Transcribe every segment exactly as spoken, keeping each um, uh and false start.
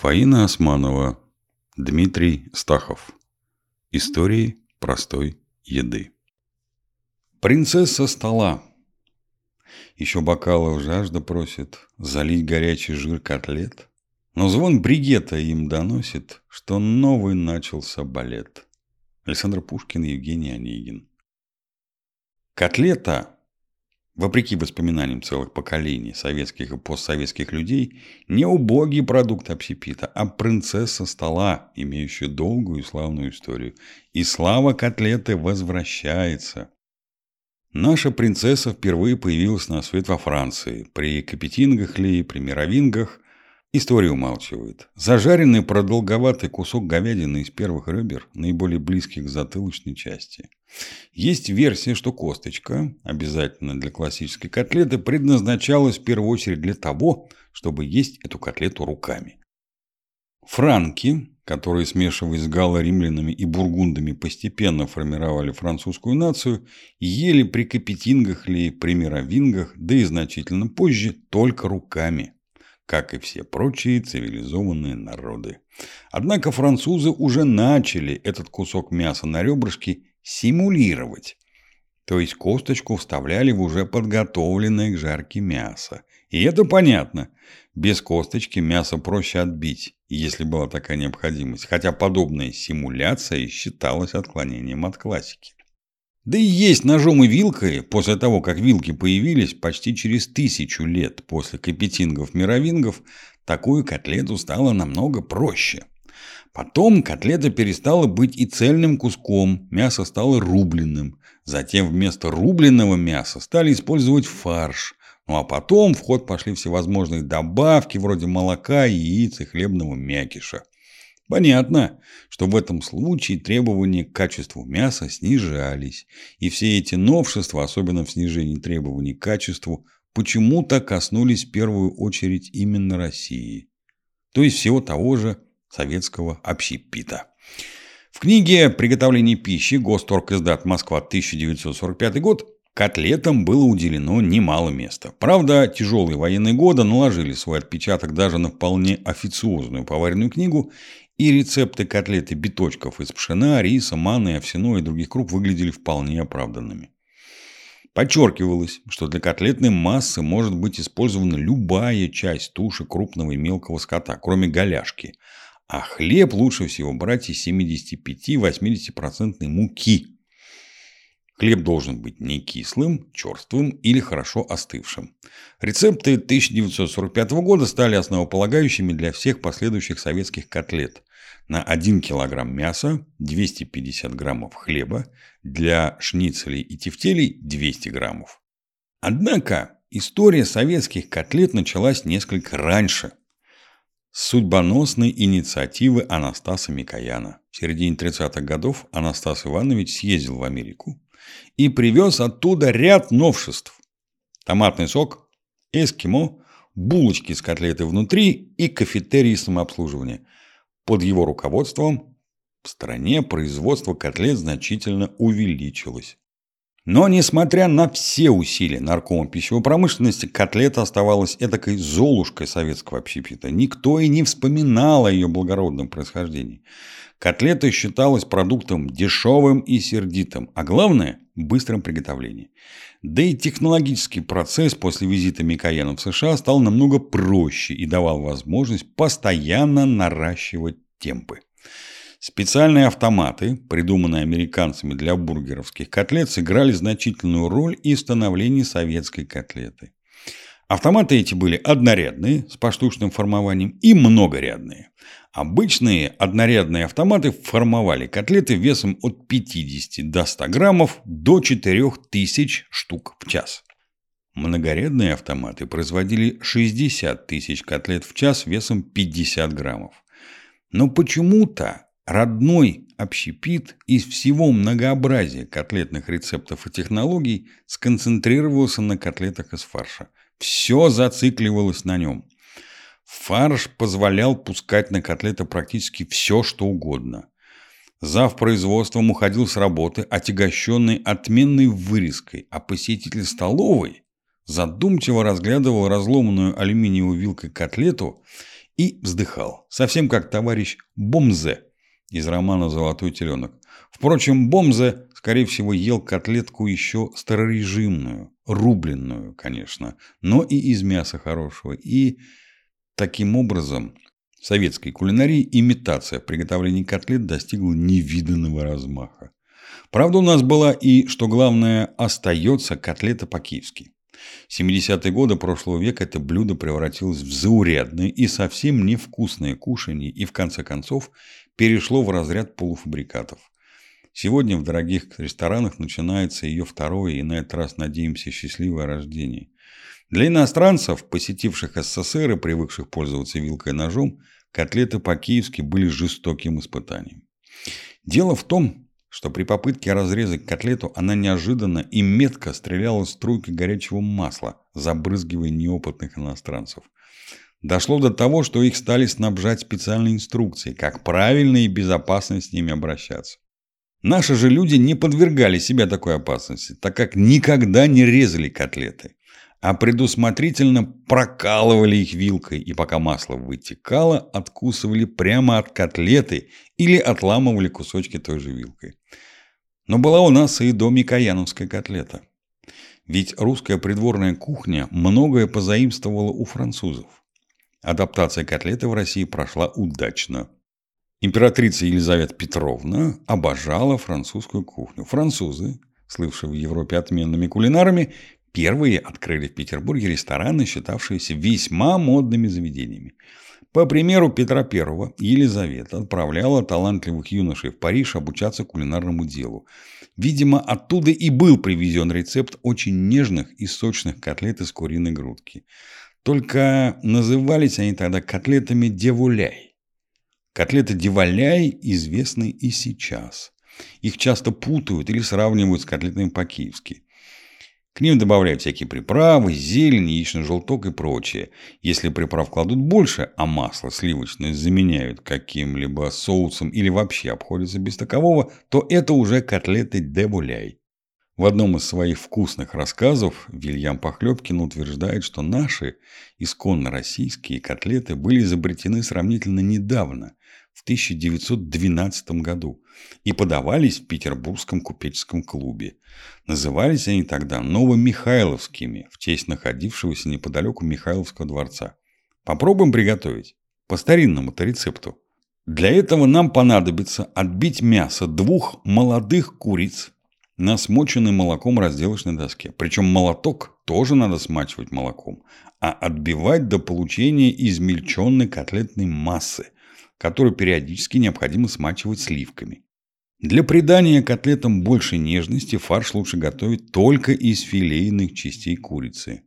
Фаина Османова, Дмитрий Стахов. Истории простой еды. Принцесса стола. Еще бокалов жажда просит залить горячий жир котлет, но звон бригета им доносит, что новый начался балет. Александр Пушкин, Евгений Онегин. Котлета, вопреки воспоминаниям целых поколений советских и постсоветских людей, не убогий продукт общепита, а принцесса стола, имеющая долгую и славную историю. И слава котлеты возвращается. Наша принцесса впервые появилась на свет во Франции. При Капетингах ли, при Меровингах история умалчивает. Зажаренный продолговатый кусок говядины из первых ребер, наиболее близких к затылочной части. Есть версия, что косточка, обязательно для классической котлеты, предназначалась в первую очередь для того, чтобы есть эту котлету руками. Франки, которые, смешиваясь с галло-римлянами и бургундами, постепенно формировали французскую нацию, ели при Капетингах ли, при Меровингах, да и значительно позже только руками, как и все прочие цивилизованные народы. Однако французы уже начали этот кусок мяса на ребрышке симулировать. То есть косточку вставляли в уже подготовленное к жарке мясо. И это понятно. Без косточки мясо проще отбить, если была такая необходимость. Хотя подобная симуляция считалась отклонением от классики. Да и есть ножом и вилкой, после того, как вилки появились почти через тысячу лет после капетингов-меровингов, такую котлету стало намного проще. Потом котлета перестала быть и цельным куском, мясо стало рубленым. Затем вместо рубленного мяса стали использовать фарш. Ну а потом в ход пошли всевозможные добавки вроде молока, яиц и хлебного мякиша. Понятно, что в этом случае требования к качеству мяса снижались, и все эти новшества, особенно в снижении требований к качеству, почему-то коснулись в первую очередь именно России, то есть всего того же советского общепита. В книге «Приготовление пищи», Госторг издат, Москва, тысяча девятьсот сорок пятый год, котлетам было уделено немало места. Правда, тяжелые военные годы наложили свой отпечаток даже на вполне официозную поваренную книгу, и рецепты котлеты биточков из пшена, риса, маны, овсяной и других круп выглядели вполне оправданными. Подчеркивалось, что для котлетной массы может быть использована любая часть туши крупного и мелкого скота, кроме голяшки. А хлеб лучше всего брать из семидесяти пяти - восьмидесяти процентов муки. Хлеб должен быть не кислым, черствым или хорошо остывшим. Рецепты тысяча девятьсот сорок пятого года стали основополагающими для всех последующих советских котлет. На один килограмм мяса двести пятьдесят граммов хлеба, для шницелей и тефтелей двести граммов. Однако история советских котлет началась несколько раньше. С судьбоносной инициативы Анастаса Микояна. В середине тридцатых годов Анастас Иванович съездил в Америку и привез оттуда ряд новшеств. Томатный сок, эскимо, булочки с котлетой внутри и кафетерии самообслуживания. Под его руководством в стране производство котлет значительно увеличилось. Но, несмотря на все усилия наркома пищевой промышленности, котлета оставалась этакой золушкой советского общепита. Никто и не вспоминал о ее благородном происхождении. Котлета считалась продуктом дешевым и сердитым, а главное – быстром приготовлении. Да и технологический процесс после визита Микояна в США стал намного проще и давал возможность постоянно наращивать темпы. Специальные автоматы, придуманные американцами для бургеровских котлет, сыграли значительную роль и в становлении советской котлеты. Автоматы эти были однорядные, с поштучным формованием, и многорядные. Обычные однорядные автоматы формовали котлеты весом от пятидесяти до ста граммов до четырёх тысяч штук в час. Многорядные автоматы производили шестьдесят тысяч котлет в час весом пятьдесят граммов. Но почему-то родной общепит из всего многообразия котлетных рецептов и технологий сконцентрировался на котлетах из фарша. Все зацикливалось на нем. Фарш позволял пускать на котлеты практически все, что угодно. Зав. Производством уходил с работы, отягощенный отменной вырезкой, а посетитель столовой задумчиво разглядывал разломанную алюминиевой вилкой котлету и вздыхал, совсем как товарищ Бомзе из романа «Золотой теленок». Впрочем, Бомзе, скорее всего, ел котлетку еще старорежимную, рубленную, конечно, но и из мяса хорошего. И таким образом в советской кулинарии имитация приготовления котлет достигла невиданного размаха. Правда, у нас была и, что главное, остается котлета по-киевски. В семидесятые годы прошлого века это блюдо превратилось в заурядное и совсем невкусное кушанье и, в конце концов, перешло в разряд полуфабрикатов. Сегодня в дорогих ресторанах начинается ее второе и на этот раз, надеемся, счастливое рождение. Для иностранцев, посетивших СССР и привыкших пользоваться вилкой и ножом, котлеты по-киевски были жестоким испытанием. Дело в том, что при попытке разрезать котлету она неожиданно и метко стреляла струйкой горячего масла, забрызгивая неопытных иностранцев. Дошло до того, что их стали снабжать специальной инструкцией, как правильно и безопасно с ними обращаться. Наши же люди не подвергали себя такой опасности, так как никогда не резали котлеты, а предусмотрительно прокалывали их вилкой, и пока масло вытекало, откусывали прямо от котлеты или отламывали кусочки той же вилкой. Но была у нас и домикояновская котлета. Ведь русская придворная кухня многое позаимствовала у французов. Адаптация котлеты в России прошла удачно. Императрица Елизавета Петровна обожала французскую кухню. Французы, слывшие в Европе отменными кулинарами, первые открыли в Петербурге рестораны, считавшиеся весьма модными заведениями. По примеру Петра Первого Елизавета отправляла талантливых юношей в Париж обучаться кулинарному делу. Видимо, оттуда и был привезен рецепт очень нежных и сочных котлет из куриной грудки. Только назывались они тогда котлетами деволяй. Котлеты деволяй известны и сейчас. Их часто путают или сравнивают с котлетами по-киевски. К ним добавляют всякие приправы, зелень, яичный желток и прочее. Если приправ кладут больше, а масло сливочное заменяют каким-либо соусом или вообще обходятся без такового, то это уже котлеты деволяй. В одном из своих вкусных рассказов Вильям Похлёбкин утверждает, что наши исконно российские котлеты были изобретены сравнительно недавно, в тысяча девятьсот двенадцатом году, и подавались в Петербургском купеческом клубе. Назывались они тогда Новомихайловскими, в честь находившегося неподалеку Михайловского дворца. Попробуем приготовить по старинному-то рецепту. Для этого нам понадобится отбить мясо двух молодых куриц на смоченной молоком разделочной доске. Причем молоток тоже надо смачивать молоком, а отбивать до получения измельченной котлетной массы, которую периодически необходимо смачивать сливками. Для придания котлетам больше нежности фарш лучше готовить только из филейных частей курицы.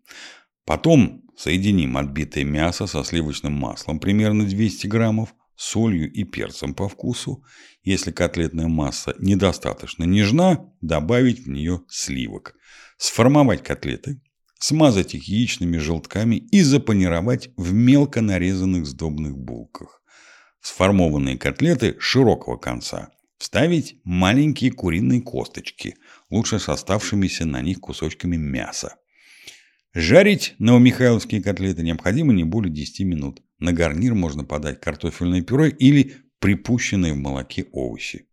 Потом соединим отбитое мясо со сливочным маслом примерно двести граммов, солью и перцем по вкусу. Если котлетная масса недостаточно нежна, добавить в нее сливок. Сформовать котлеты, смазать их яичными желтками и запанировать в мелко нарезанных сдобных булках. Сформованные котлеты широкого конца вставить маленькие куриные косточки, лучше с оставшимися на них кусочками мяса. Жарить новомихайловские котлеты необходимо не более десяти минут. На гарнир можно подать картофельное пюре или припущенные в молоке овощи.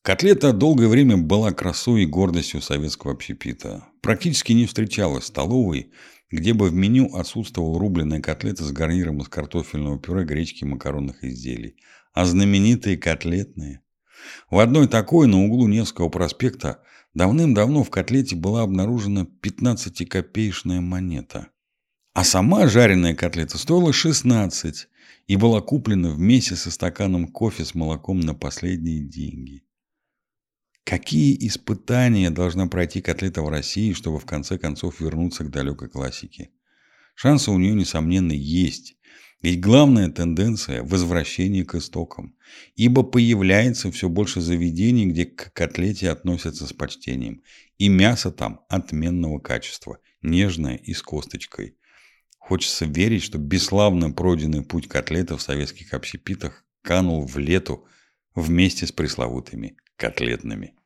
Котлета долгое время была красой и гордостью советского общепита. Практически не встречалась в столовой, где бы в меню отсутствовала рубленая котлета с гарниром из картофельного пюре, гречки и макаронных изделий. А знаменитые котлетные. В одной такой на углу Невского проспекта давным-давно в котлете была обнаружена пятнадцатикопеечная монета. А сама жареная котлета стоила шестнадцать и была куплена вместе со стаканом кофе с молоком на последние деньги. Какие испытания должна пройти котлета в России, чтобы в конце концов вернуться к далекой классике? Шансы у нее, несомненно, есть. Ведь главная тенденция – возвращение к истокам. Ибо появляется все больше заведений, где к котлете относятся с почтением. И мясо там отменного качества, нежное и с косточкой. Хочется верить, что бесславно пройденный путь котлета в советских общепитах канул в лету вместе с пресловутыми котлетными.